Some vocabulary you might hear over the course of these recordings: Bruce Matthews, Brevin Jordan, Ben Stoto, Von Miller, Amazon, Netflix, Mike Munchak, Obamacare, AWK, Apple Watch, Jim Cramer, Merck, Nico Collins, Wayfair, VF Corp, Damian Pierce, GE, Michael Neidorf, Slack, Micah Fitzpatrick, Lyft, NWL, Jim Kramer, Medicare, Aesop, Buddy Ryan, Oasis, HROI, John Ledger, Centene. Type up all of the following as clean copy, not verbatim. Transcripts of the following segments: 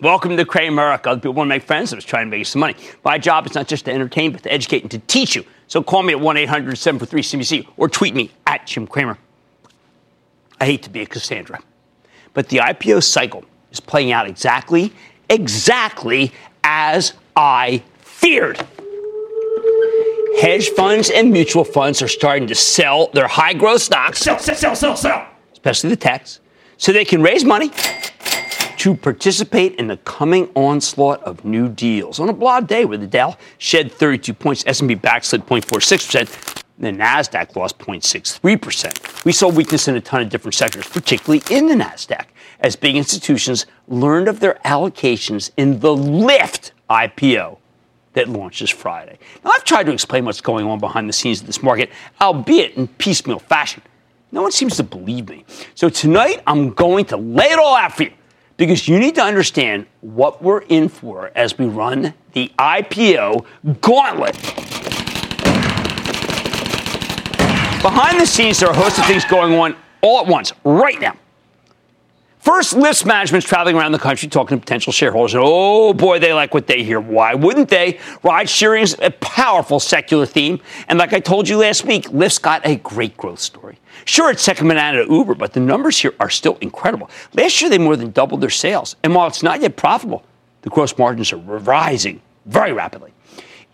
Welcome to Kramerica. Other people want to make friends. I'm just trying to make some money. My job is not just to entertain, but to educate and to teach you. So call me at 1-800-743-CBC or tweet me at Jim Kramer. I hate to be a Cassandra, but the IPO cycle is playing out exactly as I feared. Hedge funds and mutual funds are starting to sell their high-growth stocks. Sell. Especially the techs. So they can raise money to participate in the coming onslaught of new deals. On a broad day where the Dow shed 32 points, S&P backslid 0.46%, and the Nasdaq lost 0.63%. We saw weakness in a ton of different sectors, particularly in the Nasdaq, as big institutions learned of their allocations in the Lyft IPO that launches Friday. Now, I've tried to explain what's going on behind the scenes of this market, albeit in piecemeal fashion. No one seems to believe me. So tonight, I'm going to lay it all out for you, because you need to understand what we're in for as we run the IPO gauntlet. Behind the scenes, there are a host of things going on all at once, right now. First, Lyft's management's traveling around the country talking to potential shareholders. And oh, boy, they like what they hear. Why wouldn't they? Ride-sharing is a powerful secular theme. And like I told you last week, Lyft's got a great growth story. Sure, it's second banana to Uber, but the numbers here are still incredible. Last year, they more than doubled their sales. And while it's not yet profitable, the gross margins are rising very rapidly.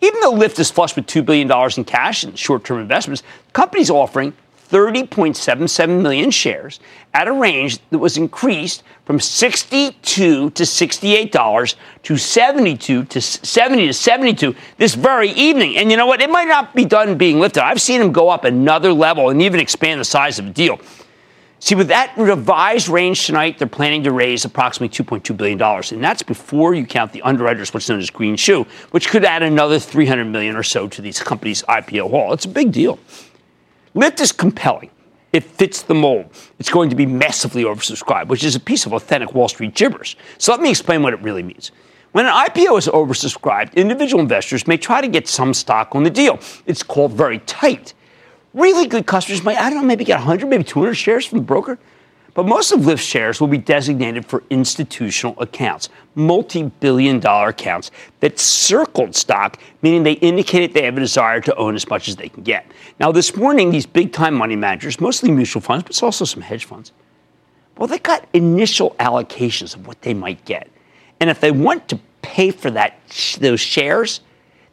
Even though Lyft is flush with $2 billion in cash and short-term investments, the company's offering 30.77 million shares at a range that was increased from $62 to $68 to $70 to $72 this very evening. And you know what? It might not be done being lifted. I've seen them go up another level and even expand the size of the deal. See, with that revised range tonight, they're planning to raise approximately $2.2 billion. And that's before you count the underwriters, what's known as Green Shoe, which could add another $300 million or so to these companies' IPO haul. It's a big deal. Lyft is compelling. It fits the mold. It's going to be massively oversubscribed, which is a piece of authentic Wall Street gibberish. So let me explain what it really means. When an IPO is oversubscribed, individual investors may try to get some stock on the deal. It's called very tight. Really good customers might, I don't know, maybe get 100, maybe 200 shares from the broker. But most of Lyft's shares will be designated for institutional accounts, multi-billion-dollar accounts that circled stock, meaning they indicated they have a desire to own as much as they can get. Now, this morning, these big-time money managers, mostly mutual funds, but also some hedge funds, well, they got initial allocations of what they might get. And if they want to pay for those shares,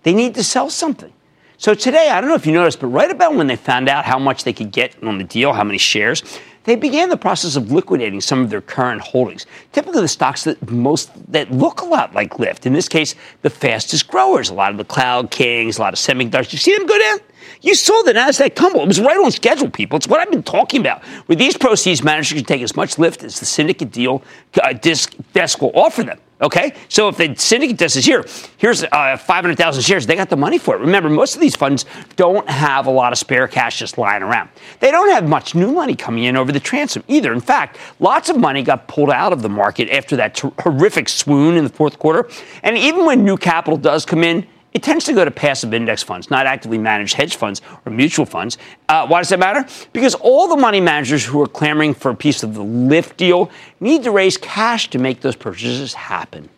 they need to sell something. So today, I don't know if you noticed, but right about when they found out how much they could get on the deal, how many shares, they began the process of liquidating some of their current holdings, typically the stocks that look a lot like Lyft. In this case, the fastest growers, a lot of the cloud kings, a lot of semiconductors. You see them go down? You saw the Nasdaq tumble. It was right on schedule, people. It's what I've been talking about. With these proceeds, managers can take as much Lyft as the syndicate deal desk will offer them. Okay, so if the syndicate does this here's 500,000 shares, they got the money for it. Remember, most of these funds don't have a lot of spare cash just lying around. They don't have much new money coming in over the transom either. In fact, lots of money got pulled out of the market after that horrific swoon in the fourth quarter. And even when new capital does come in, it tends to go to passive index funds, not actively managed hedge funds or mutual funds. Why does that matter? Because all the money managers who are clamoring for a piece of the Lyft deal need to raise cash to make those purchases happen.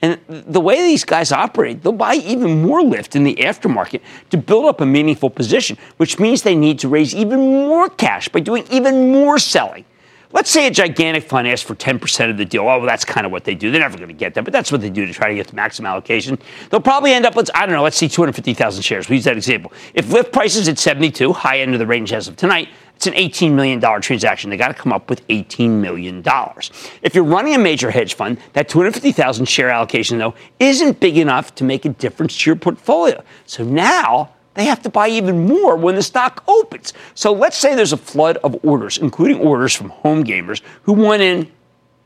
And the way these guys operate, they'll buy even more Lyft in the aftermarket to build up a meaningful position, which means they need to raise even more cash by doing even more selling. Let's say a gigantic fund asks for 10% of the deal. Oh, well, that's kind of what they do. They're never going to get that, but that's what they do to try to get the maximum allocation. They'll probably end up with, I don't know, let's see, 250,000 shares. We use that example. If Lyft prices at 72, high end of the range as of tonight, It's an $18 million transaction. They got to come up with $18 million. If you're running a major hedge fund, that 250,000 share allocation, though, isn't big enough to make a difference to your portfolio. So now they have to buy even more when the stock opens. So let's say there's a flood of orders, including orders from home gamers who want in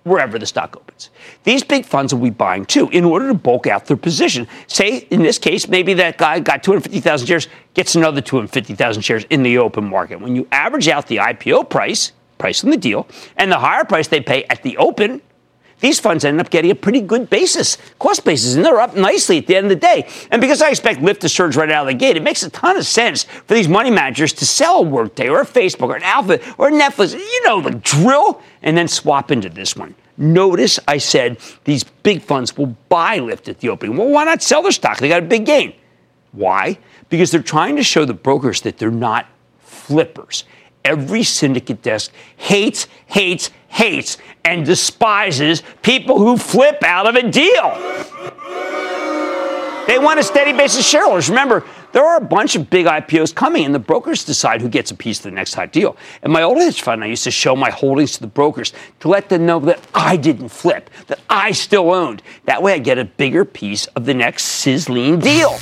wherever the stock opens. These big funds will be buying, too, in order to bulk out their position. Say, in this case, maybe that guy got 250,000 shares, gets another 250,000 shares in the open market. When you average out the IPO price on the deal, and the higher price they pay at the open, these funds end up getting a pretty good basis, cost basis, and they're up nicely at the end of the day. And because I expect Lyft to surge right out of the gate, it makes a ton of sense for these money managers to sell a Workday or a Facebook or an Alphabet or a Netflix, you know, the drill, and then swap into this one. Notice I said these big funds will buy Lyft at the opening. Well, why not sell their stock? They got a big gain. Why? Because they're trying to show the brokers that they're not flippers. Every syndicate desk hates, and despises people who flip out of a deal. They want a steady base of shareholders. Remember, there are a bunch of big IPOs coming, and the brokers decide who gets a piece of the next hot deal. In my old hedge fund, I used to show my holdings to the brokers to let them know that I didn't flip, that I still owned. That way I get a bigger piece of the next sizzling deal.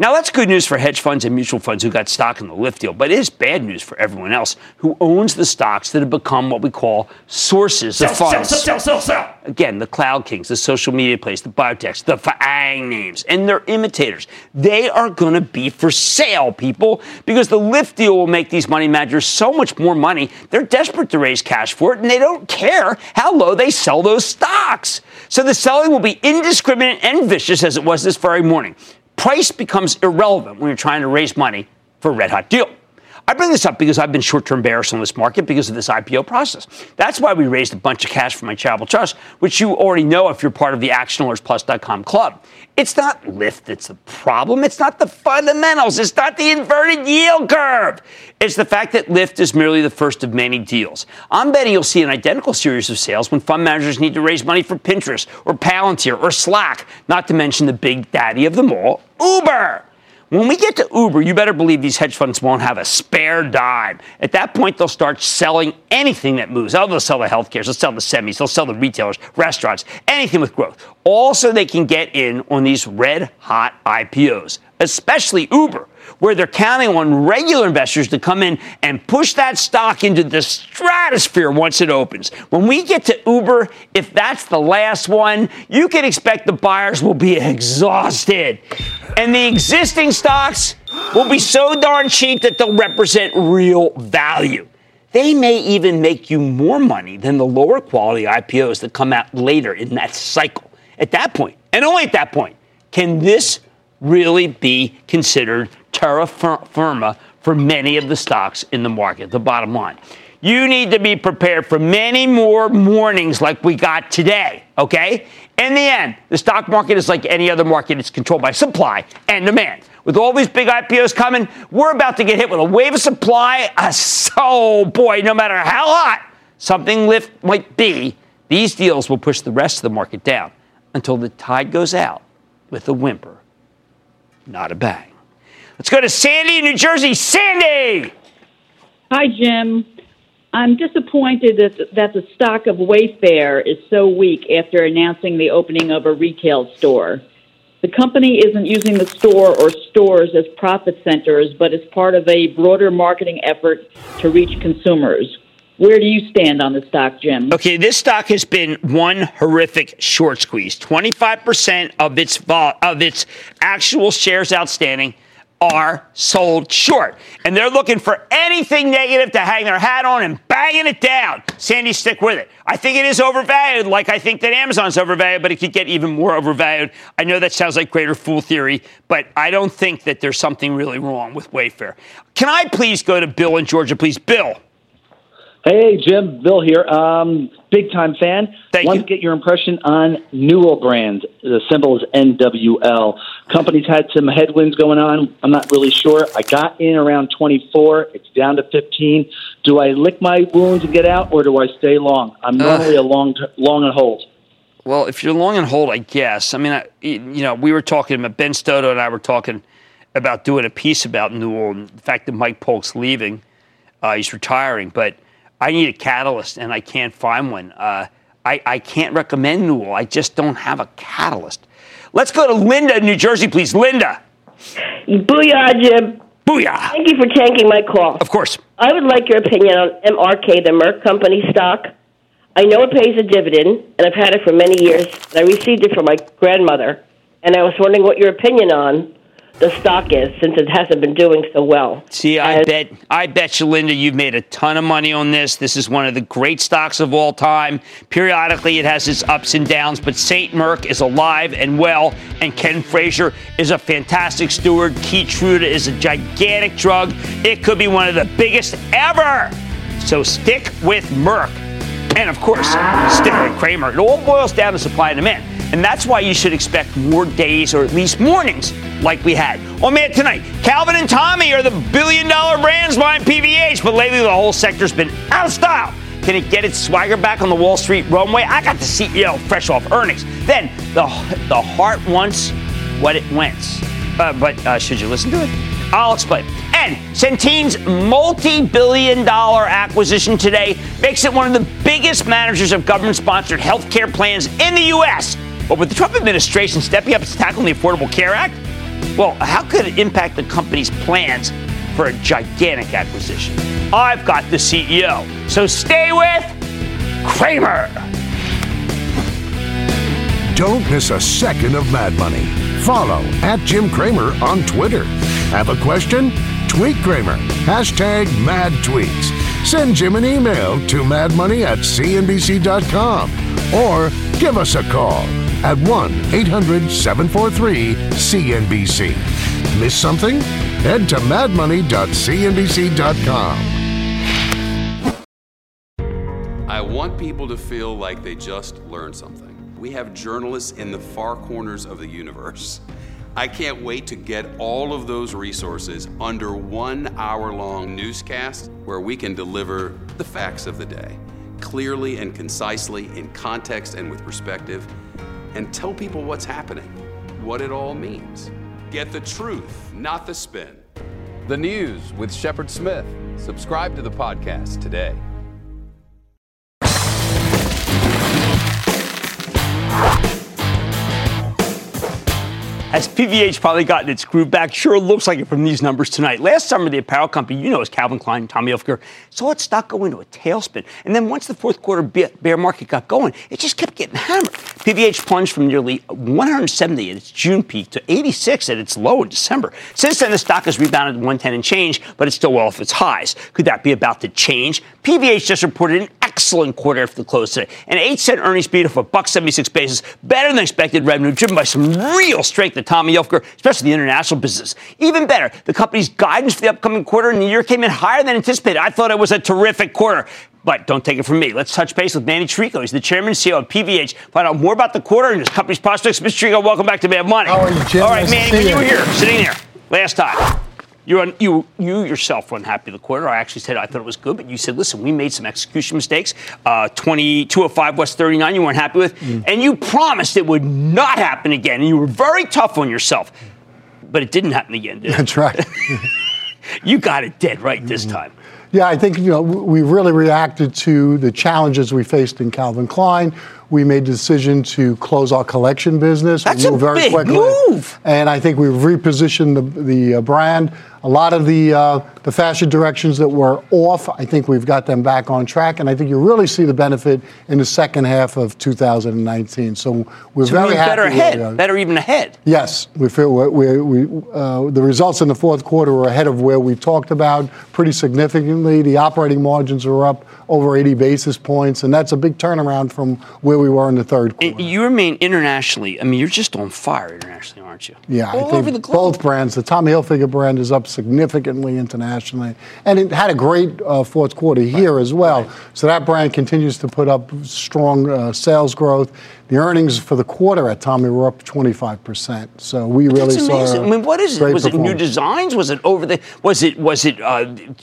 Now, that's good news for hedge funds and mutual funds who got stock in the Lyft deal, but it is bad news for everyone else who owns the stocks that have become what we call sources of funds. Sell. Again, the cloud kings, the social media plays, the biotechs, the FAANG names, and their imitators. They are going to be for sale, people, because the Lyft deal will make these money managers so much more money, they're desperate to raise cash for it, and they don't care how low they sell those stocks. So the selling will be indiscriminate and vicious as it was this very morning. Price becomes irrelevant when you're trying to raise money for a red-hot deal. I bring this up because I've been short-term bearish on this market because of this IPO process. That's why we raised a bunch of cash from my charitable trust, which you already know if you're part of the ActionAlertsPlus.com club. It's not Lyft that's the problem. It's not the fundamentals. It's not the inverted yield curve. It's the fact that Lyft is merely the first of many deals. I'm betting you'll see an identical series of sales when fund managers need to raise money for Pinterest or Palantir or Slack, not to mention the big daddy of them all, Uber. When we get to Uber, you better believe these hedge funds won't have a spare dime. At that point, they'll start selling anything that moves. Oh, they'll sell the healthcares, they'll sell the semis, they'll sell the retailers, restaurants, anything with growth. Also, they can get in on these red-hot IPOs, especially Uber, where they're counting on regular investors to come in and push that stock into the stratosphere once it opens. When we get to Uber, if that's the last one, you can expect the buyers will be exhausted. And the existing stocks will be so darn cheap that they'll represent real value. They may even make you more money than the lower quality IPOs that come out later in that cycle. At that point, and only at that point, can this really be considered terra firma for many of the stocks in the market. The bottom line, you need to be prepared for many more mornings like we got today, okay? In the end, the stock market is like any other market. It's controlled by supply and demand. With all these big IPOs coming, we're about to get hit with a wave of supply. Oh, boy, no matter how hot something Lyft might be, these deals will push the rest of the market down until the tide goes out with a whimper. Not a bang. Let's go to Sandy in New Jersey. Sandy! Hi, Jim. I'm disappointed that the stock of Wayfair is so weak after announcing the opening of a retail store. The company isn't using the store or stores as profit centers, but as part of a broader marketing effort to reach consumers. Where do you stand on the stock, Jim? Okay, this stock has been one horrific short squeeze. 25% of its actual shares outstanding are sold short. And they're looking for anything negative to hang their hat on and banging it down. Sandy, stick with it. I think it is overvalued, like I think that Amazon's overvalued, but it could get even more overvalued. I know that sounds like greater fool theory, but I don't think that there's something really wrong with Wayfair. Can I please go to Bill in Georgia, please? Bill. Hey, Jim. Bill here. Big-time fan. Thank you. Want to get your impression on Newell Brands. The symbol is NWL. Company's had some headwinds going on. I'm not really sure. I got in around 24. It's down to 15. Do I lick my wounds and get out, or do I stay long? I'm normally a long and hold. Well, if you're long and hold, I guess. I mean, we were talking, Ben Stoto and I were talking about doing a piece about Newell and the fact that Mike Polk's leaving. He's retiring, but I need a catalyst, and I can't find one. I can't recommend Newell. I just don't have a catalyst. Let's go to Linda in New Jersey, please. Linda. Booyah, Jim. Booyah. Thank you for taking my call. Of course. I would like your opinion on MRK, the Merck company stock. I know it pays a dividend, and I've had it for many years. I received it from my grandmother, and I was wondering what your opinion on the stock is, since it hasn't been doing so well. See, I bet you, Linda, you've made a ton of money on this. This is one of the great stocks of all time. Periodically, it has its ups and downs, but St. Merck is alive and well, and Ken Frazier is a fantastic steward. Keytruda is a gigantic drug. It could be one of the biggest ever. So stick with Merck. And, of course, stick with Kramer. It all boils down to supply and demand. And that's why you should expect more days or at least mornings like we had. Oh, man, tonight, Calvin and Tommy are the billion-dollar brands behind PVH, but lately the whole sector's been out of style. Can it get its swagger back on the Wall Street runway? I got the CEO fresh off earnings. Then the heart wants what it wants. But should you listen to it? I'll explain. And Centene's multi-billion-dollar acquisition today makes it one of the biggest managers of government-sponsored health care plans in the U.S. But with the Trump administration stepping up to tackle the Affordable Care Act, well, how could it impact the company's plans for a gigantic acquisition? I've got the CEO. So stay with Kramer. Don't miss a second of Mad Money. Follow @JimKramer on Twitter. Have a question? Tweet Kramer. #MadTweets. Send Jim an email to madmoney@cnbc.com or give us a call at 1-800-743-CNBC. Miss something? Head to madmoney.cnbc.com. I want people to feel like they just learned something. We have journalists in the far corners of the universe. I can't wait to get all of those resources under 1 hour-long newscast where we can deliver the facts of the day, clearly and concisely, in context and with perspective, and tell people what's happening, what it all means. Get the truth, not the spin. The News with Shepard Smith. Subscribe to the podcast today. Has PVH probably gotten its groove back? Sure looks like it from these numbers tonight. Last summer, the apparel company, you know as Calvin Klein and Tommy Hilfiger, saw its stock go into a tailspin. And then once the fourth quarter bear market got going, it just kept getting hammered. PVH plunged from nearly 170 at its June peak to 86 at its low in December. Since then, the stock has rebounded to 110 and change, but it's still well off its highs. Could that be about to change? PVH just reported an excellent quarter after the close today. An 8-cent earnings beat of $1.76 basis, better than expected revenue, driven by some real strength to Tommy Hilfiger, especially the international business. Even better, the company's guidance for the upcoming quarter and the year came in higher than anticipated. I thought it was a terrific quarter. But don't take it from me. Let's touch base with Manny Chirico. He's the chairman and CEO of PVH. Find out more about the quarter and his company's prospects. Mr. Chirico, welcome back to Mad Money. How are you, Jim? All right, nice Manny, when you were here, sitting there last time, you yourself were unhappy with the quarter. I actually said I thought it was good, but you said, listen, we made some execution mistakes. 2205 West 39 you weren't happy with. And you promised it would not happen again. And you were very tough on yourself. But it didn't happen again, did it? That's right. You got it dead right this time. Yeah, I think we really reacted to the challenges we faced in Calvin Klein. We made the decision to close our collection business. That's a big move. And I think we've repositioned the brand. A lot of the fashion directions that were off, I think we've got them back on track. And I think you really see the benefit in the second half of 2019. So we're very happy. Better ahead, better even ahead. Yes. We feel the results in the fourth quarter were ahead of where we talked about pretty significantly. The operating margins are up over 80 basis points. And that's a big turnaround from where we were in the third quarter. You remain internationally. I mean, you're just on fire internationally, aren't you? Yeah. All I think over the globe. Both brands. The Tommy Hilfiger brand is up significantly internationally. And it had a great fourth quarter here as well. Right. So that brand continues to put up strong sales growth. The earnings for the quarter at Tommy were up 25%. So we really saw. That's amazing. I mean, what is it? Was it new designs? Was it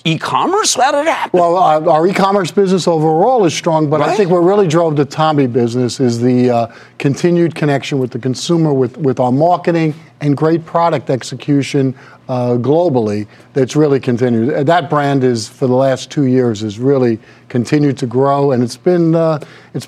e-commerce? How did it happen? Well, our e-commerce business overall is strong, but I think what really drove the Tommy business is the continued connection with the consumer, with our marketing and great product execution globally that's really continued. That brand is, for the last 2 years, has really continued to grow, and it's been a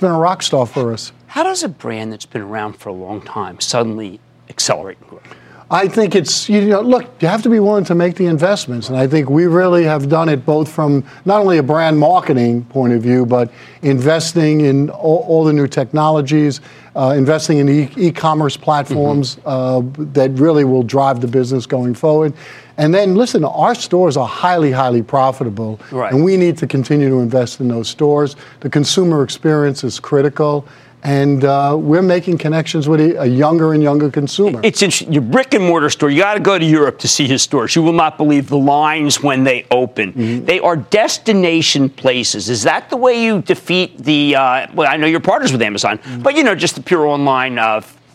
rock star for us. How does a brand that's been around for a long time suddenly accelerate growth? I think it's, look, you have to be willing to make the investments. And I think we really have done it both from not only a brand marketing point of view, but investing in all the new technologies, investing in e-commerce platforms that really will drive the business going forward. And then, listen, our stores are highly, highly profitable. Right. And we need to continue to invest in those stores. The consumer experience is critical. And we're making connections with a younger and younger consumer. It's interesting. Your brick-and-mortar store, you got to go to Europe to see his stores. You will not believe the lines when they open. Mm-hmm. They are destination places. Is that the way you defeat the well, I know you're partners with Amazon, but, just the pure online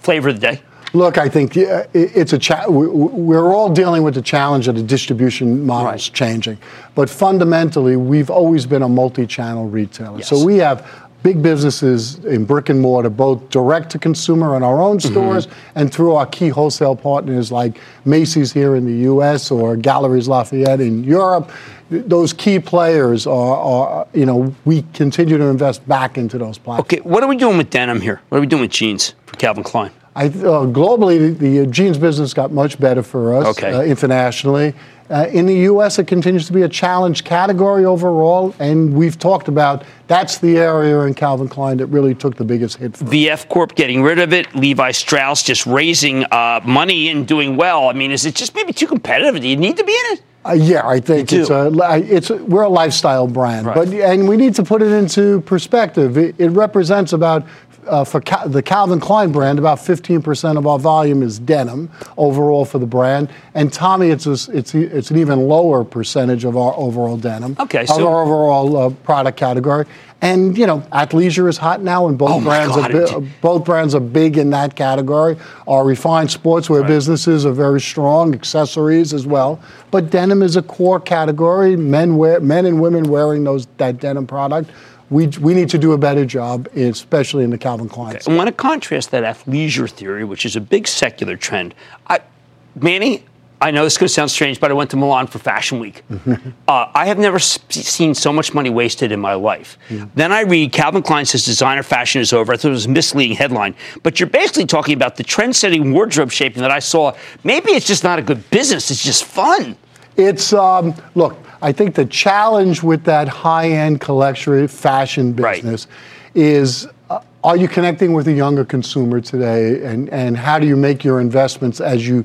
flavor of the day? Look, I think it's we're all dealing with the challenge of the distribution models changing. But fundamentally, we've always been a multi-channel retailer. Yes. So we have big businesses in brick and mortar, both direct to consumer in our own stores and through our key wholesale partners like Macy's here in the U.S. or Galleries Lafayette in Europe. Those key players are we continue to invest back into those platforms. Okay, what are we doing with denim here? What are we doing with jeans for Calvin Klein? Globally, the jeans business got much better for us internationally. In the U.S., it continues to be a challenge category overall, and we've talked about that's the area in Calvin Klein that really took the biggest hit for VF Corp getting rid of it, Levi Strauss just raising money and doing well. I mean, is it just maybe too competitive? Do you need to be in it? Yeah, I think we're a lifestyle brand, and we need to put it into perspective. It represents about, the Calvin Klein brand, about 15% of our volume is denim overall for the brand. And Tommy, it's an even lower percentage of our overall denim, of our overall product category. And, athleisure is hot now, and both brands are big in that category. Our refined sportswear businesses are very strong, accessories as well. But denim is a core category, men and women wearing that denim product. We need to do a better job, especially in the Calvin Klein. Okay. I want to contrast that athleisure theory, which is a big secular trend. Manny, I know this is going to sound strange, but I went to Milan for Fashion Week. I have never seen so much money wasted in my life. Yeah. Then I read Calvin Klein says designer fashion is over. I thought it was a misleading headline. But you're basically talking about the trend-setting wardrobe shaping that I saw. Maybe it's just not a good business. It's just fun. It's, look, I think the challenge with that high-end collection fashion business is... Are you connecting with a younger consumer today, and how do you make your investments as you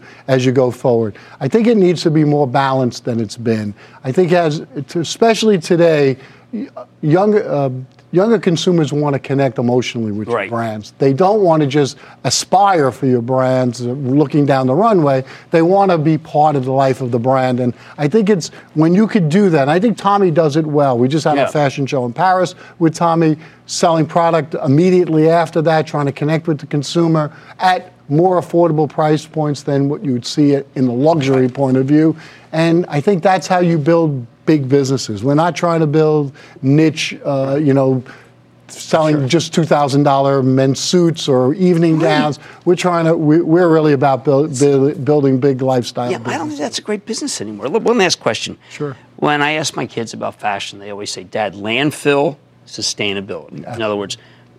go forward? I think it needs to be more balanced than it's been. I think especially today, younger consumers want to connect emotionally with your brands. They don't want to just aspire for your brands looking down the runway. They want to be part of the life of the brand. And I think it's when you could do that. And I think Tommy does it well. We just had a fashion show in Paris with Tommy, selling product immediately after that, trying to connect with the consumer at more affordable price points than what you'd see in the luxury point of view. And I think that's how you build big businesses. We're not trying to build niche, selling just $2,000 men's suits or evening gowns. We're really about building big lifestyle businesses. I don't think that's a great business anymore. Look, one last question. Sure. When I ask my kids about fashion, they always say, Dad, landfill, sustainability. Yeah. In other words,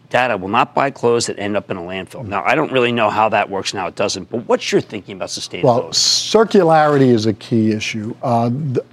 Dad, I will not buy clothes that end up in a landfill. Now, I don't really know how that works. Now, it doesn't. But what's your thinking about sustainability? Well, circularity is a key issue.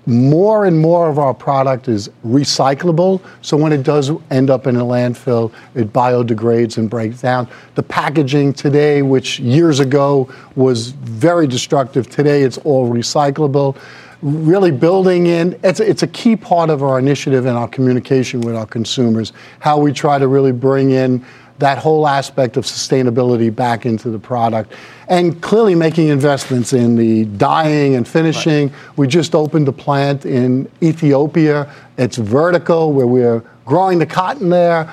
More and more of our product is recyclable. So when it does end up in a landfill, it biodegrades and breaks down. The packaging today, which years ago was very destructive, today it's all recyclable. Really building in, it's a key part of our initiative and our communication with our consumers, how we try to really bring in that whole aspect of sustainability back into the product. And clearly making investments in the dyeing and finishing. Right. We just opened a plant in Ethiopia. It's vertical, where we're growing the cotton there,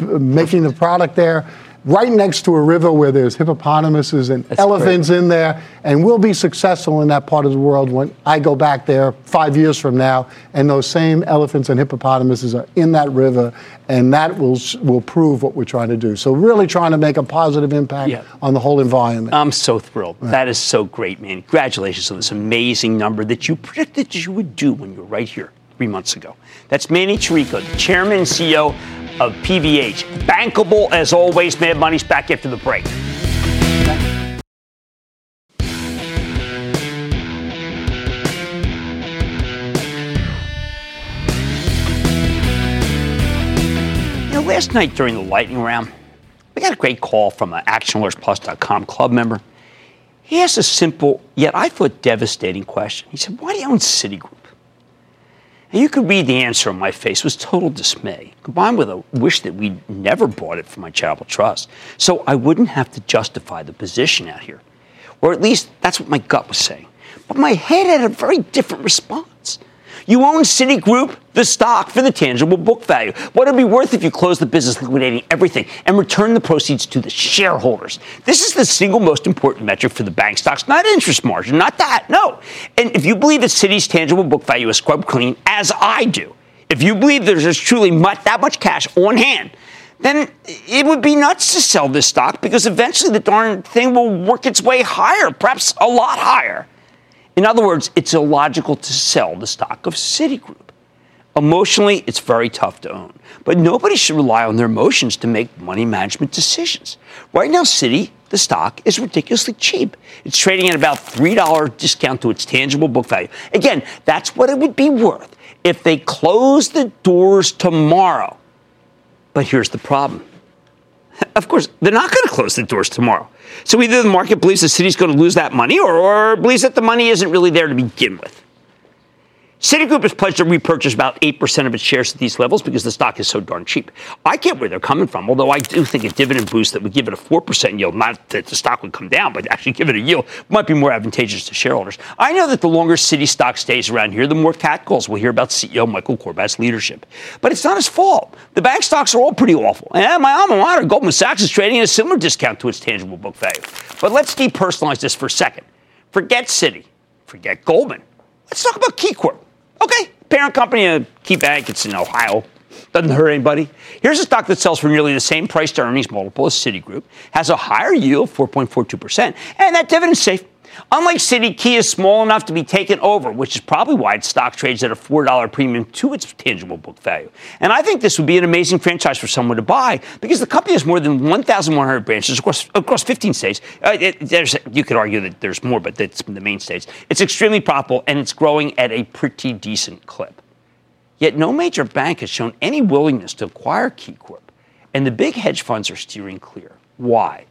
making the product there. right next to a river where there's hippopotamuses and elephants in there, and we'll be successful in that part of the world when I go back there 5 years from now, and those same elephants and hippopotamuses are in that river, and that will prove what we're trying to do. So really trying to make a positive impact on the whole environment. I'm so thrilled. Right. That is so great, man. Congratulations on this amazing number that you predicted that you would do when you were right here 3 months ago. That's Manny Chirico, the chairman and CEO of PVH. Bankable, as always. Mad Money's back after the break. You know, last night during the lightning round, we got a great call from an ActionAlertsPlus.com club member. He asked a simple, yet I thought devastating question. He said, why do you own Citigroup? And you could read the answer on my face. It was total dismay, combined with a wish that we'd never bought it for my charitable trust, so I wouldn't have to justify the position out here. Or at least that's what my gut was saying. But my head had a very different response. You own Citigroup, the stock, for the tangible book value. What it'd be worth if you closed the business liquidating everything and returned the proceeds to the shareholders. This is the single most important metric for the bank stocks, not interest margin, not that, no. And if you believe that Citi's tangible book value is scrubbed clean, as I do, if you believe there's truly that much cash on hand, then it would be nuts to sell this stock because eventually the darn thing will work its way higher, perhaps a lot higher. In other words, it's illogical to sell the stock of Citigroup. Emotionally, it's very tough to own. But nobody should rely on their emotions to make money management decisions. Right now, Citi, the stock, is ridiculously cheap. It's trading at about $3 discount to its tangible book value. Again, that's what it would be worth if they closed the doors tomorrow. But here's the problem. Of course, they're not going to close the doors tomorrow. So either the market believes the Citi's going to lose that money or believes that the money isn't really there to begin with. Citigroup has pledged to repurchase about 8% of its shares at these levels because the stock is so darn cheap. I get where they're coming from, although I do think a dividend boost that would give it a 4% yield, not that the stock would come down, but actually give it a yield, might be more advantageous to shareholders. I know that the longer Citi stock stays around here, the more catcalls we'll hear about CEO Michael Corbat's leadership. But it's not his fault. The bank stocks are all pretty awful. And my alma mater, Goldman Sachs, is trading at a similar discount to its tangible book value. But let's depersonalize this for a second. Forget Citi. Forget Goldman. Let's talk about KeyCorp. Okay, parent company of Key Bank, it's in Ohio. Doesn't hurt anybody. Here's a stock that sells for nearly the same price to earnings multiple as Citigroup, has a higher yield, 4.42%, and that dividend's safe. Unlike Citi, Key is small enough to be taken over, which is probably why its stock trades at a $4 premium to its tangible book value. And I think this would be an amazing franchise for someone to buy because the company has more than 1,100 branches across 15 states. You could argue that there's more, but that's the main states. It's extremely profitable, and it's growing at a pretty decent clip. Yet no major bank has shown any willingness to acquire KeyCorp, and the big hedge funds are steering clear. Why?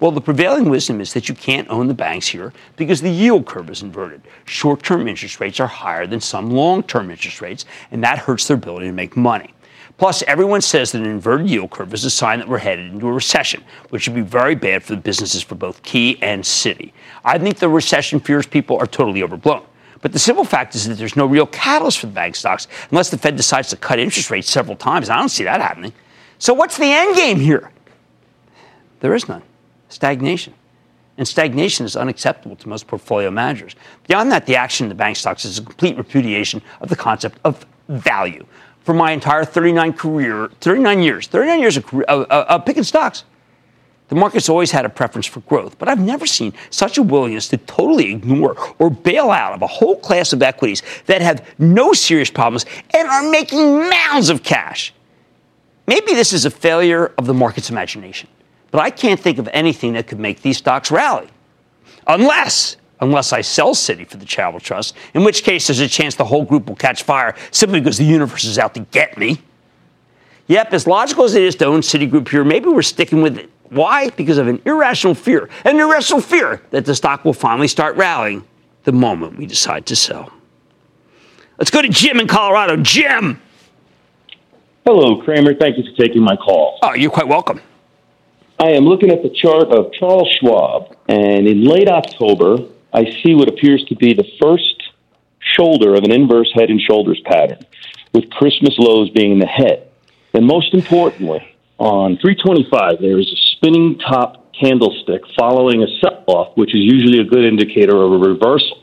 Well, the prevailing wisdom is that you can't own the banks here because the yield curve is inverted. Short-term interest rates are higher than some long-term interest rates, and that hurts their ability to make money. Plus, everyone says that an inverted yield curve is a sign that we're headed into a recession, which would be very bad for the businesses for both Key and Citi. I think the recession fears people are totally overblown. But the simple fact is that there's no real catalyst for the bank stocks unless the Fed decides to cut interest rates several times, and I don't see that happening. So what's the end game here? There is none. Stagnation. And stagnation is unacceptable to most portfolio managers. Beyond that, the action in the bank stocks is a complete repudiation of the concept of value. For my entire 39 years of career, picking stocks, the market's always had a preference for growth, but I've never seen such a willingness to totally ignore or bail out of a whole class of equities that have no serious problems and are making mounds of cash. Maybe this is a failure of the market's imagination. But I can't think of anything that could make these stocks rally. Unless I sell Citi for the charitable trust, in which case there's a chance the whole group will catch fire simply because the universe is out to get me. Yep, as logical as it is to own Citigroup here, maybe we're sticking with it. Why? Because of an irrational fear that the stock will finally start rallying the moment we decide to sell. Let's go to Jim in Colorado. Jim! Hello, Kramer. Thank you for taking my call. Oh, you're quite welcome. I am looking at the chart of Charles Schwab, and in late October, I see what appears to be the first shoulder of an inverse head and shoulders pattern, with Christmas lows being the head. And most importantly, on 325, there is a spinning top candlestick following a sell-off, which is usually a good indicator of a reversal,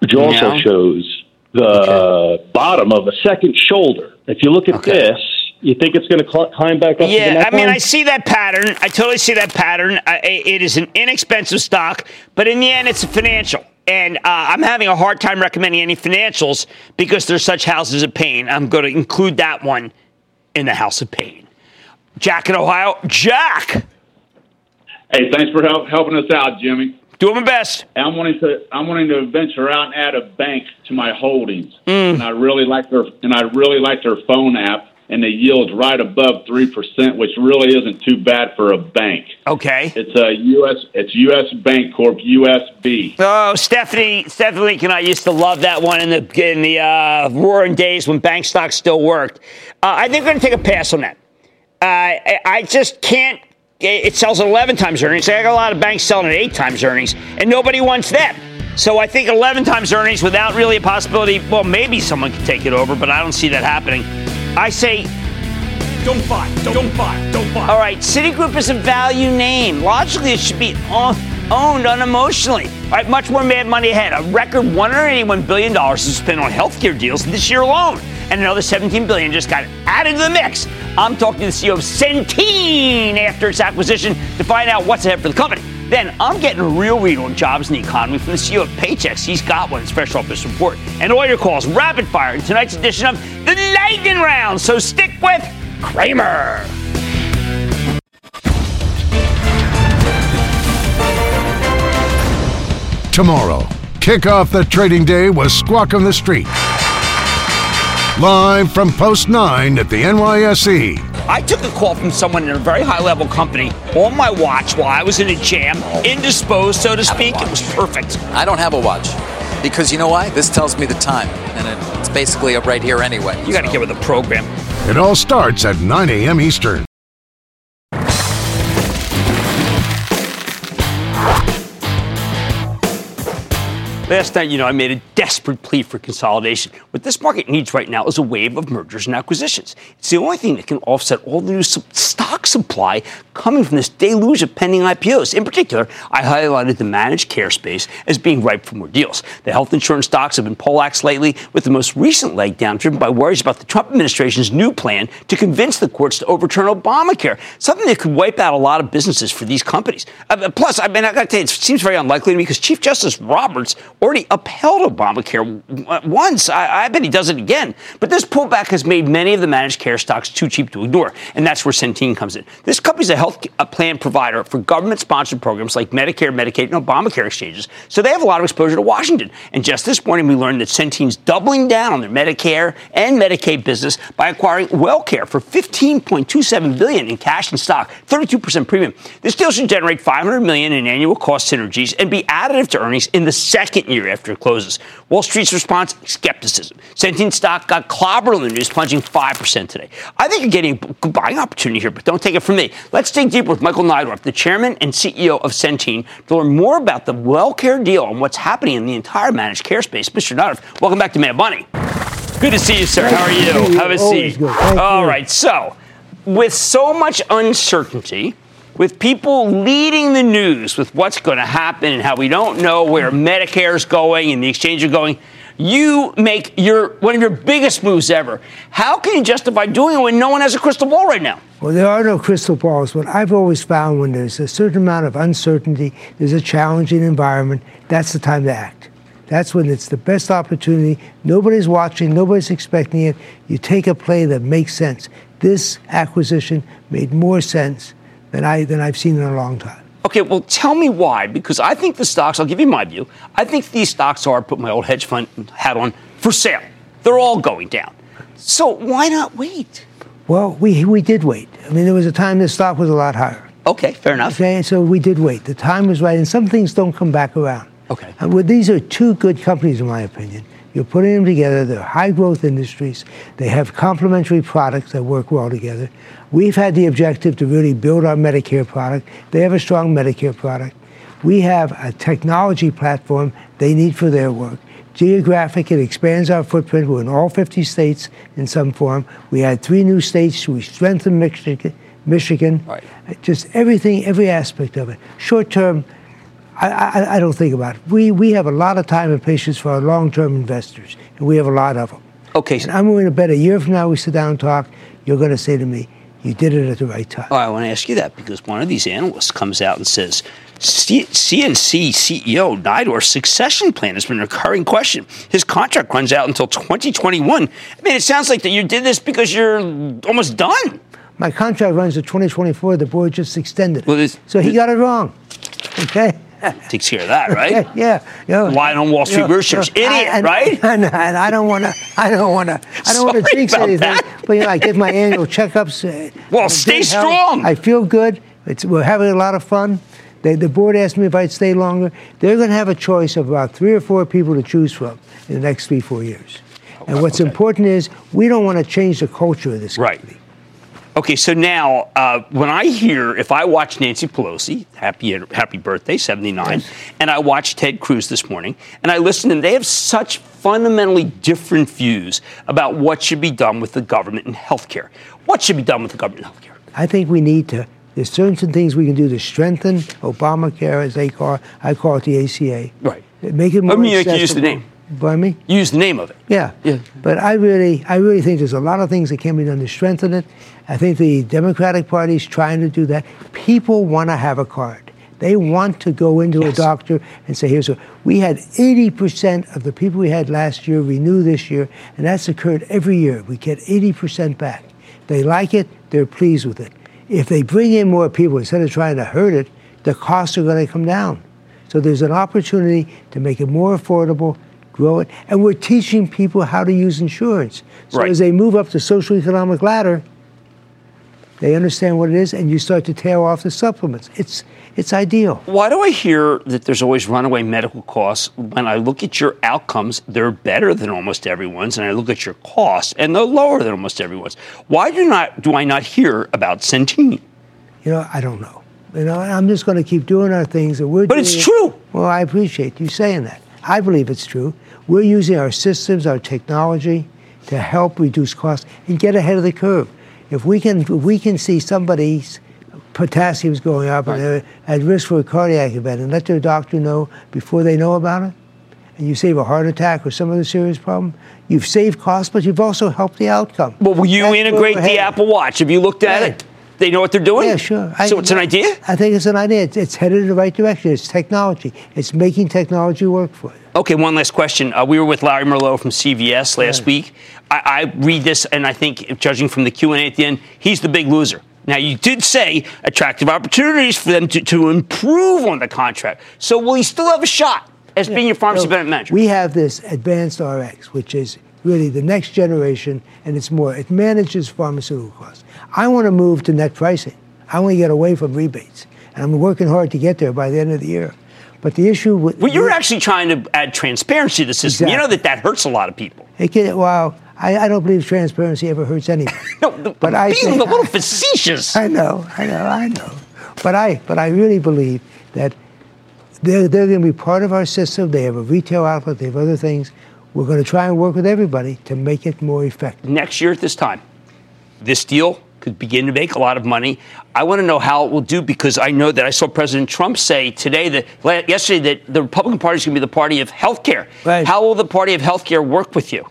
which also shows the bottom of a second shoulder. If you look at this, you think it's going to climb back up? Yeah, to the next I see that pattern. I totally see that pattern. It is an inexpensive stock, but in the end, it's a financial. And I'm having a hard time recommending any financials because they're such houses of pain. I'm going to include that one in the house of pain. Jack in Ohio. Jack! Hey, thanks for helping us out, Jimmy. Doing my best. I'm wanting to venture out and add a bank to my holdings. And I really like their phone app, and the yield's right above 3%, which really isn't too bad for a bank. Okay. It's US Bank Corp, USB. Oh, Stephanie Lincoln, I used to love that one in the roaring days when bank stocks still worked. I think we're going to take a pass on that. I just can't. It sells at 11 times earnings. I got a lot of banks selling at 8 times earnings, and nobody wants that. So I think 11 times earnings without really a possibility. Well, maybe someone could take it over, but I don't see that happening. I say, don't buy. All right, Citigroup is a value name. Logically, it should be owned unemotionally. All right, much more mad money ahead. A record $181 billion is spent on healthcare deals this year alone. And another $17 billion just got added to the mix. I'm talking to the CEO of Centene after its acquisition to find out what's ahead for the company. Then I'm getting a real read on jobs and the economy from the CEO of Paychex. He's got one special office report. And lawyer calls rapid fire in tonight's edition of The Lightning Round. So stick with Kramer. Tomorrow, kick off the trading day with Squawk on the Street. Live from Post 9 at the NYSE. I took a call from someone in a very high-level company on my watch while I was in a jam, indisposed, so to speak. It was perfect. I don't have a watch because you know why? This tells me the time, and it's basically up right here anyway. You got to get with the program. It all starts at 9 a.m. Eastern. Last night, I made a desperate plea for consolidation. What this market needs right now is a wave of mergers and acquisitions. It's the only thing that can offset all the new stock supply coming from this deluge of pending IPOs. In particular, I highlighted the managed care space as being ripe for more deals. The health insurance stocks have been poleaxed lately, with the most recent leg down driven by worries about the Trump administration's new plan to convince the courts to overturn Obamacare, something that could wipe out a lot of businesses for these companies. Plus, I got to tell you, it seems very unlikely to me because Chief Justice Roberts already upheld Obamacare once. I bet he does it again. But this pullback has made many of the managed care stocks too cheap to ignore, and that's where Centene comes in. This company's a health plan provider for government-sponsored programs like Medicare, Medicaid, and Obamacare exchanges, so they have a lot of exposure to Washington. And just this morning, we learned that Centene's doubling down on their Medicare and Medicaid business by acquiring WellCare for $15.27 billion in cash and stock, 32% premium. This deal should generate $500 million in annual cost synergies and be additive to earnings in the second year after it closes. Wall Street's response, skepticism. Centene stock got clobbered on the news, plunging 5% today. I think you're getting a good buying opportunity here, but don't take it from me. Let's dig deeper with Michael Neidorf, the chairman and CEO of Centene, to learn more about the WellCare deal and what's happening in the entire managed care space. Mr. Neidorf, welcome back to Mad Money. Good to see you, sir. How are you? Have a seat. All right, so with so much uncertainty, with people leading the news with what's going to happen and how we don't know where Medicare is going and the exchange are going, you make one of your biggest moves ever. How can you justify doing it when no one has a crystal ball right now? Well, there are no crystal balls, but I've always found when there's a certain amount of uncertainty, there's a challenging environment, that's the time to act. That's when it's the best opportunity. Nobody's watching, nobody's expecting it. You take a play that makes sense. This acquisition made more sense than I've seen in a long time. Okay, well, tell me why, because I think the stocks, I'll give you my view, I think these stocks are, put my old hedge fund hat on, for sale. They're all going down. So why not wait? Well, we did wait. I mean, there was a time this stock was a lot higher. Okay, fair enough. Okay, so we did wait. The time was right, and some things don't come back around. Okay. Well, these are two good companies, in my opinion. You're putting them together. They're high-growth industries. They have complementary products that work well together. We've had the objective to really build our Medicare product. They have a strong Medicare product. We have a technology platform they need for their work. geographic. It expands our footprint. We're in all 50 states in some form. We had 3 new states. We strengthened Michigan. Right. Just everything, every aspect of it. Short term, I don't think about it. We have a lot of time and patience for our long-term investors, and we have a lot of them. Okay. And I'm going to bet a year from now we sit down and talk, you're going to say to me, you did it at the right time. Oh, I want to ask you that because one of these analysts comes out and says, CNC CEO Neidorf's succession plan has been a recurring question. His contract runs out until 2021. I mean, it sounds like that you did this because you're almost done. My contract runs to 2024. The board just extended it. Well, so he got it wrong. Okay? Takes care of that, right? Yeah. Lying on Wall Street Research, idiot, right? And I don't want to jinx anything. That. But I get my annual checkups. Well, stay strong. I feel good. We're having a lot of fun. The board asked me if I'd stay longer. They're going to have a choice of about 3 or 4 people to choose from in the next 3-4 years. And what's important is we don't want to change the culture of this company. Right. Okay, so now when I hear, if I watch Nancy Pelosi, happy birthday, 79, yes, and I watch Ted Cruz this morning, and I listen to them, they have such fundamentally different views about what should be done with the government and health care. What should be done with the government and health care? I think we need to, there's certain things we can do to strengthen Obamacare, as they call it. I call it the ACA. Right. Make it more accessible. You use the name. Pardon me? You use the name of it. Yeah. But I really think there's a lot of things that can be done to strengthen it. I think the Democratic Party is trying to do that. People want to have a card. They want to go into a doctor and say, here's what. We had 80% of the people we had last year renew this year, and that's occurred every year. We get 80% back. They like it. They're pleased with it. If they bring in more people, instead of trying to hurt it, the costs are going to come down. So there's an opportunity to make it more affordable, grow it, and we're teaching people how to use insurance. So as they move up the socioeconomic ladder, they understand what it is, and you start to tear off the supplements. It's ideal. Why do I hear that there's always runaway medical costs? When I look at your outcomes, they're better than almost everyone's, and I look at your costs, and they're lower than almost everyone's. Why do I not hear about Centene? I don't know. I'm just going to keep doing our things that we're doing. But it's true. Well, I appreciate you saying that. I believe it's true. We're using our systems, our technology to help reduce costs and get ahead of the curve. If we can see somebody's potassium's going up and they're at risk for a cardiac event and let their doctor know before they know about it, and you save a heart attack or some other serious problem, you've saved costs, but you've also helped the outcome. Well, will you integrate the Apple Watch? Have you looked at it? They know what they're doing? Yeah, sure. So it's an idea? I think it's an idea. It's headed in the right direction. It's technology. It's making technology work for you. Okay, one last question. We were with Larry Merlo from CVS last week. I read this, and I think, judging from the Q&A at the end, he's the big loser. Now, you did say attractive opportunities for them to improve on the contract. So will he still have a shot as being your pharmacy benefit manager? We have this Advanced Rx, which is really the next generation, and it's more. It manages pharmaceutical costs. I want to move to net pricing. I want to get away from rebates. And I'm working hard to get there by the end of the year. But the issue with... Well, you're actually trying to add transparency to the system. Exactly. You know that hurts a lot of people. I don't believe transparency ever hurts anybody. Being a little facetious. I know. But I really believe that they're going to be part of our system. They have a retail outlet. They have other things. We're going to try and work with everybody to make it more effective. Next year at this time, this deal could begin to make a lot of money. I want to know how it will do because I know that I saw President Trump say yesterday that the Republican Party is going to be the party of health care. Right. How will the party of health care work with you?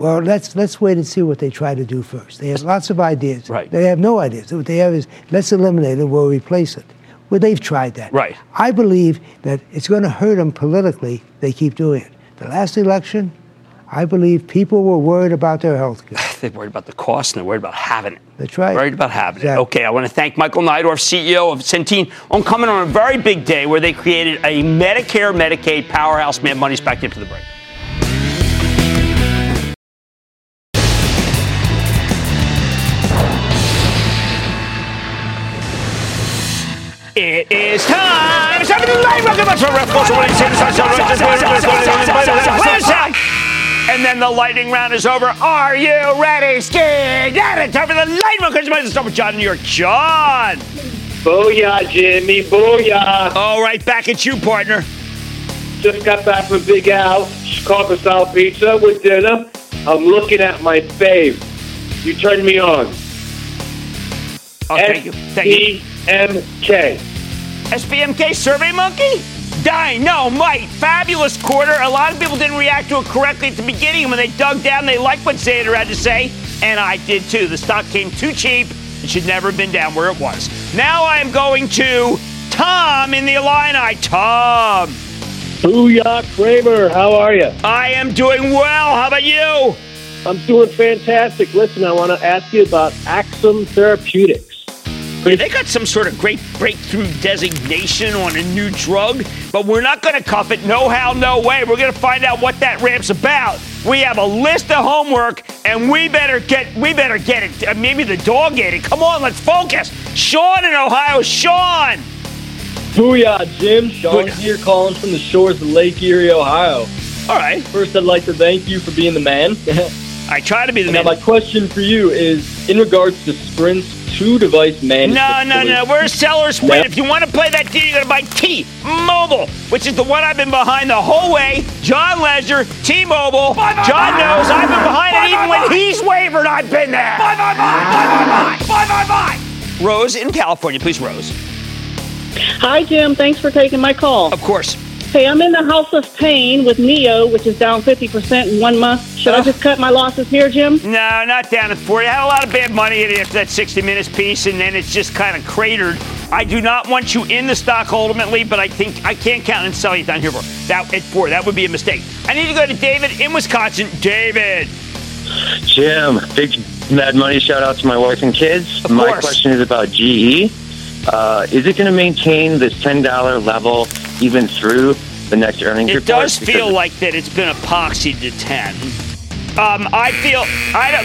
Well, let's wait and see what they try to do first. They have lots of ideas. Right. They have no ideas. What they have is let's eliminate it, we'll replace it. Well, they've tried that. Right. I believe that it's going to hurt them politically. They keep doing it. The last election, I believe people were worried about their health care. They're worried about the cost and they're worried about having it. That's right. Worried about having it. Okay, I want to thank Michael Neidorf, CEO of Centene, on coming on a very big day where they created a Medicare, Medicaid powerhouse. Man, money's back into the break. It is time. It's time to be live. Welcome back to And then the lightning round is over. Are you ready, Skid? Yeah, it's time for the lightning round. Because you might as well start with John in New York. John. Booyah, Jimmy. Booyah. All right, back at you, partner. just got back from Big Al, Chicago style pizza with dinner. I'm looking at my fave. You turned me on. Oh, thank you. SBMK. SBMK, SurveyMonkey? Dino, Mike, fabulous quarter. A lot of people didn't react to it correctly at the beginning. When they dug down, they liked what Zander had to say, and I did too. The stock came too cheap. It should never have been down where it was. Now I am going to Tom in the Illini. Tom. Booyah, Kramer. How are you? I am doing well. How about you? I'm doing fantastic. Listen, I want to ask you about Axum Therapeutics. Yeah, they got some sort of great breakthrough designation on a new drug, but we're not going to cuff it. No how, no way. We're going to find out what that ramp's about. We have a list of homework, and we better get it. Maybe the dog ate it. Come on, let's focus. Sean in Ohio. Sean. Booyah, Jim. Sean here calling from the shores of Lake Erie, Ohio. All right. First, I'd like to thank you for being the man. I try to be the man. Now, my question for you is, in regards to Sprint's two-device management solution. We're a seller, Sprint. No. If you want to play that deal, you got to buy T-Mobile, which is the one I've been behind the whole way. John Ledger, T-Mobile. Bye, bye, John bye, knows bye, I've been behind bye, it. Bye, even bye, when bye. He's wavered, I've been there. Bye, bye, bye. Bye, bye, bye. Bye, bye, bye. Rose in California. Please, Rose. Hi, Jim. Thanks for taking my call. Of course. Hey, I'm in the house of pain with NEO, which is down 50% in 1 month. Should I just cut my losses here, Jim? No, not down at 40. I had a lot of bad money in it after that 60 Minutes piece, and then it's just kind of cratered. I do not want you in the stock ultimately, but I think I can't count on selling it down here at 4. That would be a mistake. I need to go to David in Wisconsin. David. Jim, big Mad Money shout out to my wife and kids. Of course. My question is about GE. Is it going to maintain this $10 level even through the next earnings report? It does feel like that it's been epoxied to 10.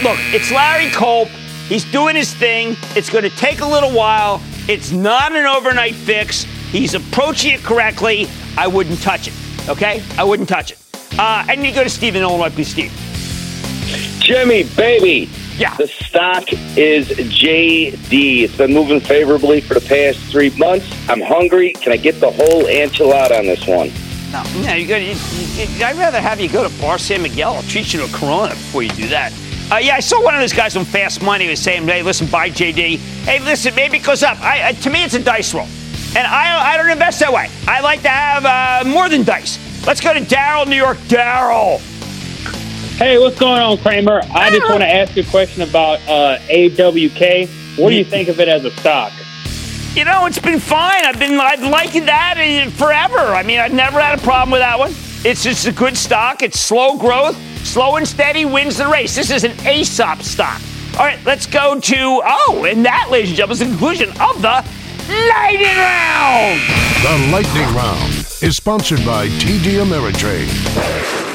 Look, it's Larry Culp. He's doing his thing. It's going to take a little while. It's not an overnight fix. He's approaching it correctly. I wouldn't touch it. Okay? I wouldn't touch it. And you go to Steve in Illinois, please, Steve. Jimmy, baby. Yeah. The stock is JD. It's been moving favorably for the past 3 months. I'm hungry. Can I get the whole enchilada on this one? No, you're going to. I'd rather have you go to Bar San Miguel. I'll treat you to a Corona before you do that. Yeah, I saw one of those guys on Fast Money was saying, hey, listen, buy JD. Hey, listen, maybe it goes up. To me, it's a dice roll. And I don't invest that way. I like to have more than dice. Let's go to Daryl, New York. Daryl. Hey, what's going on, Kramer? I just want to ask you a question about AWK. What do you think of it as a stock? You know, it's been fine. I've liked that forever. I mean, I've never had a problem with that one. It's just a good stock. It's slow growth. Slow and steady wins the race. This is an AESOP stock. All right, let's go to, and that, ladies and gentlemen, is the conclusion of the Lightning Round. The Lightning Round is sponsored by TD Ameritrade.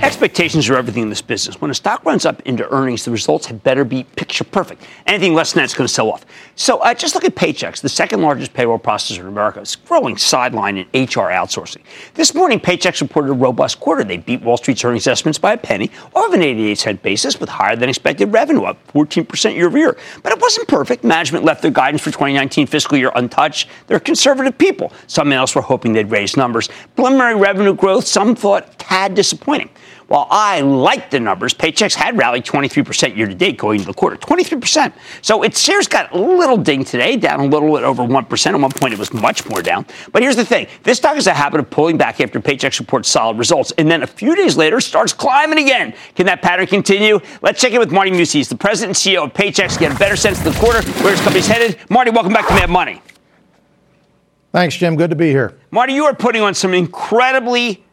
Expectations are everything in this business. When a stock runs up into earnings, the results had better be picture perfect. Anything less than that's going to sell off. So just look at Paychex, the second largest payroll processor in America. It's growing sideline in HR outsourcing. This morning, Paychex reported a robust quarter. They beat Wall Street's earnings estimates by a penny, or of an 88-cent basis, with higher than expected revenue, up 14% year over year. But it wasn't perfect. Management left their guidance for 2019 fiscal year untouched. They're conservative people. Some else were hoping they'd raise numbers. Preliminary revenue growth, some thought tad disappointing. While I like the numbers, Paychex had rallied 23% year-to-date going into the quarter. 23%. So its shares got a little ding today, down a little bit over 1%. At one point, it was much more down. But here's the thing. This stock has a habit of pulling back after Paychex reports solid results, and then a few days later starts climbing again. Can that pattern continue? Let's check in with Marty Musi. He's the president and CEO of Paychex to get a better sense of the quarter, where his company's headed. Marty, welcome back to Mad Money. Thanks, Jim. Good to be here. Marty, you are putting on some incredibly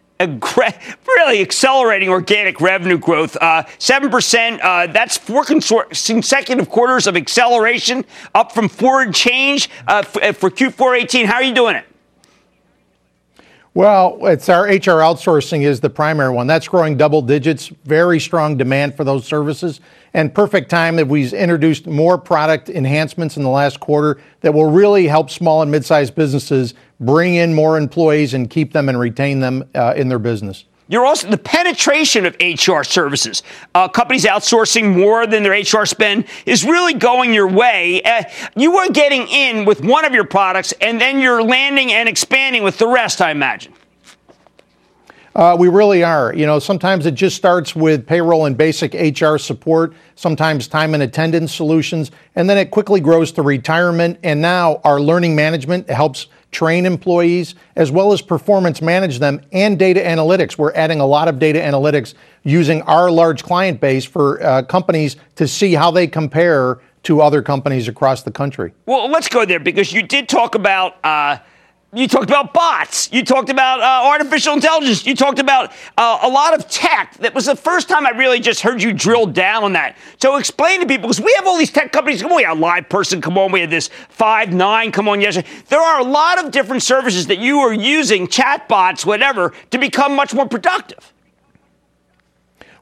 really accelerating organic revenue growth, 7%. That's four consecutive quarters of acceleration, up from four and change for Q4 18. How are you doing it? Well, it's our HR outsourcing is the primary one. That's growing double digits, very strong demand for those services, and perfect time that we've introduced more product enhancements in the last quarter that will really help small and mid-sized businesses bring in more employees and keep them and retain them in their business. You're also the penetration of HR services. Companies outsourcing more than their HR spend is really going your way. You are getting in with one of your products, and then you're landing and expanding with the rest, I imagine. We really are. You know, sometimes it just starts with payroll and basic HR support, sometimes time and attendance solutions, and then it quickly grows to retirement. And now our learning management helps train employees, as well as performance manage them, and data analytics. We're adding a lot of data analytics using our large client base for companies to see how they compare to other companies across the country. Well, let's go there, because you did talk about... You talked about bots. You talked about artificial intelligence. You talked about a lot of tech. That was the first time I really just heard you drill down on that. So explain to people, because we have all these tech companies. Come on, we had LivePerson. Come on, we had this Five9. Come on, yesterday. There are a lot of different services that you are using, chatbots, whatever, to become much more productive.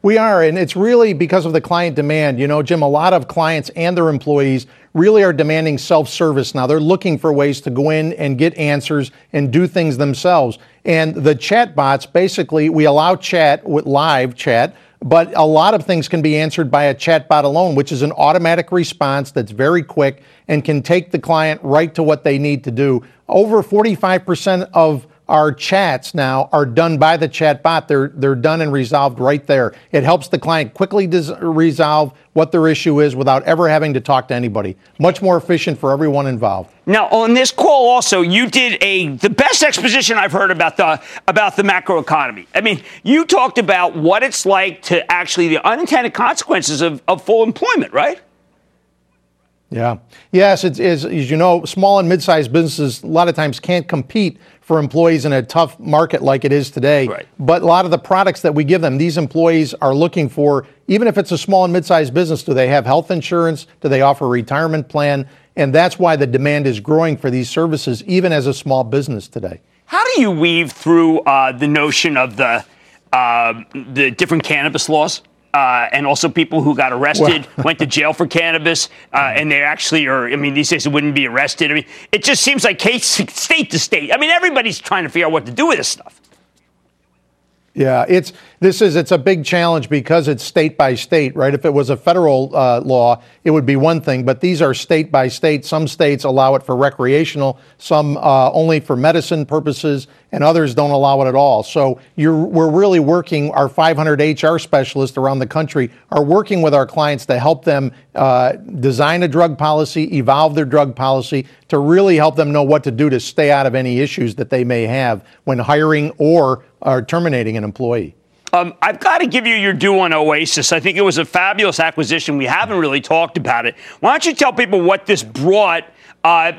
We are, and it's really because of the client demand. You know, Jim, a lot of clients and their employees really are demanding self-service now. They're looking for ways to go in and get answers and do things themselves. And the chat bots, basically, we allow chat with live chat, but a lot of things can be answered by a chat bot alone, which is an automatic response that's very quick and can take the client right to what they need to do. Over 45% of our chats now are done by the chat bot. They're done and resolved right there. It helps the client quickly resolve what their issue is without ever having to talk to anybody. Much more efficient for everyone involved. Now, on this call also, you did the best exposition I've heard about the macroeconomy. I mean, you talked about what it's like to actually the unintended consequences of full employment, right? Yeah. Yes, it is. As you know, small and mid-sized businesses a lot of times can't compete for employees in a tough market like it is today. Right. But a lot of the products that we give them, these employees are looking for, even if it's a small and mid-sized business, do they have health insurance? Do they offer a retirement plan? And that's why the demand is growing for these services, even as a small business today. How do you weave through the notion of the different cannabis laws? And also people who got arrested, went to jail for cannabis, and they actually are, I mean, these days it wouldn't be arrested. I mean, it just seems like case state to state. I mean, everybody's trying to figure out what to do with this stuff. Yeah, it's a big challenge because it's state by state, right? If it was a federal law, it would be one thing, but these are state by state. Some states allow it for recreational, some only for medicine purposes, and others don't allow it at all. So we're really working, our 500 HR specialists around the country are working with our clients to help them design a drug policy, evolve their drug policy, to really help them know what to do to stay out of any issues that they may have when hiring or are terminating an employee. I've got to give you your due on Oasis. I think it was a fabulous acquisition. We haven't really talked about it. Why don't you tell people what this brought?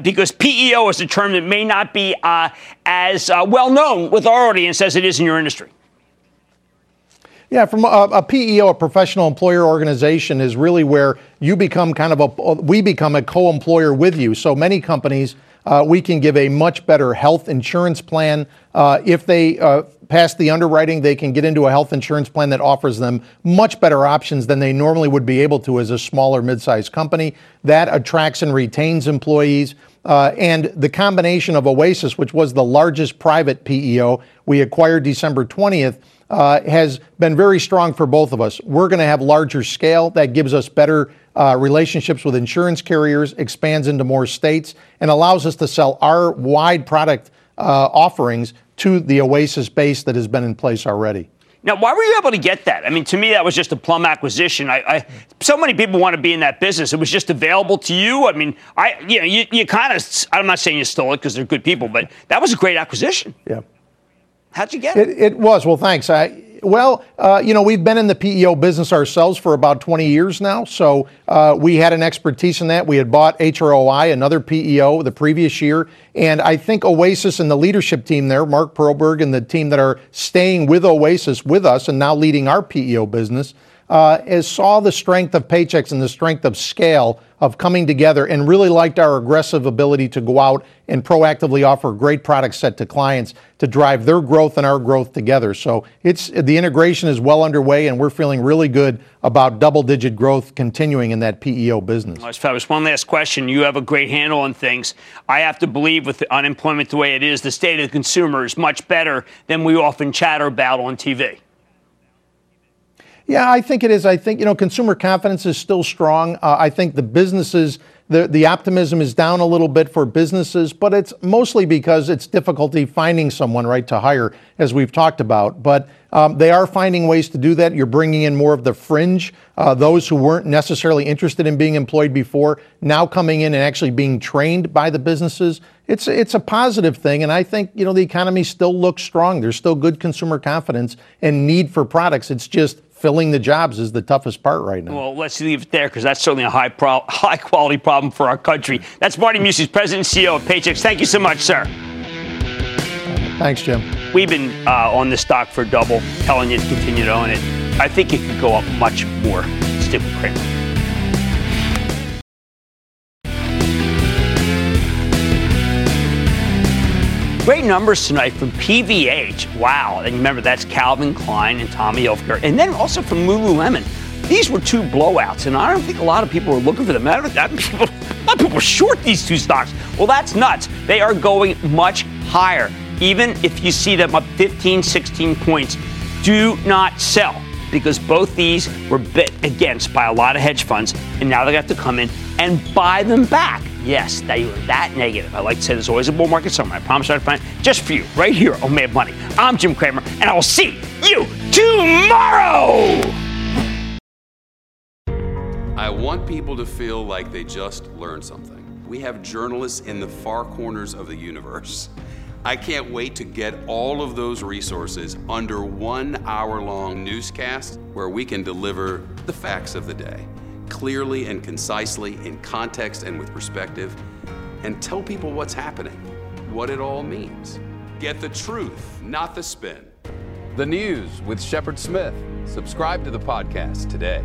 Because PEO is a term that may not be as well known with our audience as it is in your industry. Yeah, from a PEO, a professional employer organization, is really where you become we become a co-employer with you. So many companies, we can give a much better health insurance plan. If they pass the underwriting, they can get into a health insurance plan that offers them much better options than they normally would be able to as a smaller, mid-sized company. That attracts and retains employees. And the combination of Oasis, which was the largest private PEO we acquired December 20th, has been very strong for both of us. We're going to have larger scale. That gives us better relationships with insurance carriers, expands into more states, and allows us to sell our wide product offerings to the Oasis base that has been in place already. Now, why were you able to get that? I mean, to me, that was just a plum acquisition. So many people want to be in that business. It was just available to you. I mean, I'm not saying you stole it because they're good people, but that was a great acquisition. Yeah. How'd you get it? It was. Well, thanks. We've been in the PEO business ourselves for about 20 years now. So we had an expertise in that. We had bought HROI, another PEO, the previous year. And I think Oasis and the leadership team there, Mark Perlberg and the team that are staying with Oasis with us and now leading our PEO business, saw the strength of Paychex and the strength of scale of coming together and really liked our aggressive ability to go out and proactively offer a great product set to clients to drive their growth and our growth together. So it's the integration is well underway, and we're feeling really good about double-digit growth continuing in that PEO business. Well, that's fabulous. One last question. You have a great handle on things. I have to believe with the unemployment the way it is, the state of the consumer is much better than we often chatter about on TV. Yeah, I think it is. I think, you know, consumer confidence is still strong. I think the businesses, the optimism is down a little bit for businesses, but it's mostly because it's difficulty finding someone, right, to hire, as we've talked about. But they are finding ways to do that. You're bringing in more of the fringe, those who weren't necessarily interested in being employed before, now coming in and actually being trained by the businesses. It's a positive thing, and I think, you know, the economy still looks strong. There's still good consumer confidence and need for products. It's just filling the jobs is the toughest part right now. Well, let's leave it there, because that's certainly a high-quality problem for our country. That's Marty Musi, President and CEO of Paychex. Thank you so much, sir. Thanks, Jim. We've been on this stock for double, telling you to continue to own it. I think it could go up much more. Stick with Kramer. Great numbers tonight from PVH. Wow. And remember, that's Calvin Klein and Tommy Hilfiger. And then also from Lululemon. These were two blowouts, and I don't think a lot of people were looking for them. A lot of people short these two stocks. Well, that's nuts. They are going much higher. Even if you see them up 15, 16 points, do not sell, because both these were bet against by a lot of hedge funds, and now they got to come in and buy them back. Yes, they were that negative. I like to say there's always a bull market somewhere. I promise I'll find it just for you, right here on Mad Money. I'm Jim Cramer, and I'll see you tomorrow! I want people to feel like they just learned something. We have journalists in the far corners of the universe. I can't wait to get all of those resources under 1 hour-long newscast where we can deliver the facts of the day, clearly and concisely, in context and with perspective, and tell people what's happening, what it all means. Get the truth, not the spin. The News with Shepard Smith. Subscribe to the podcast today.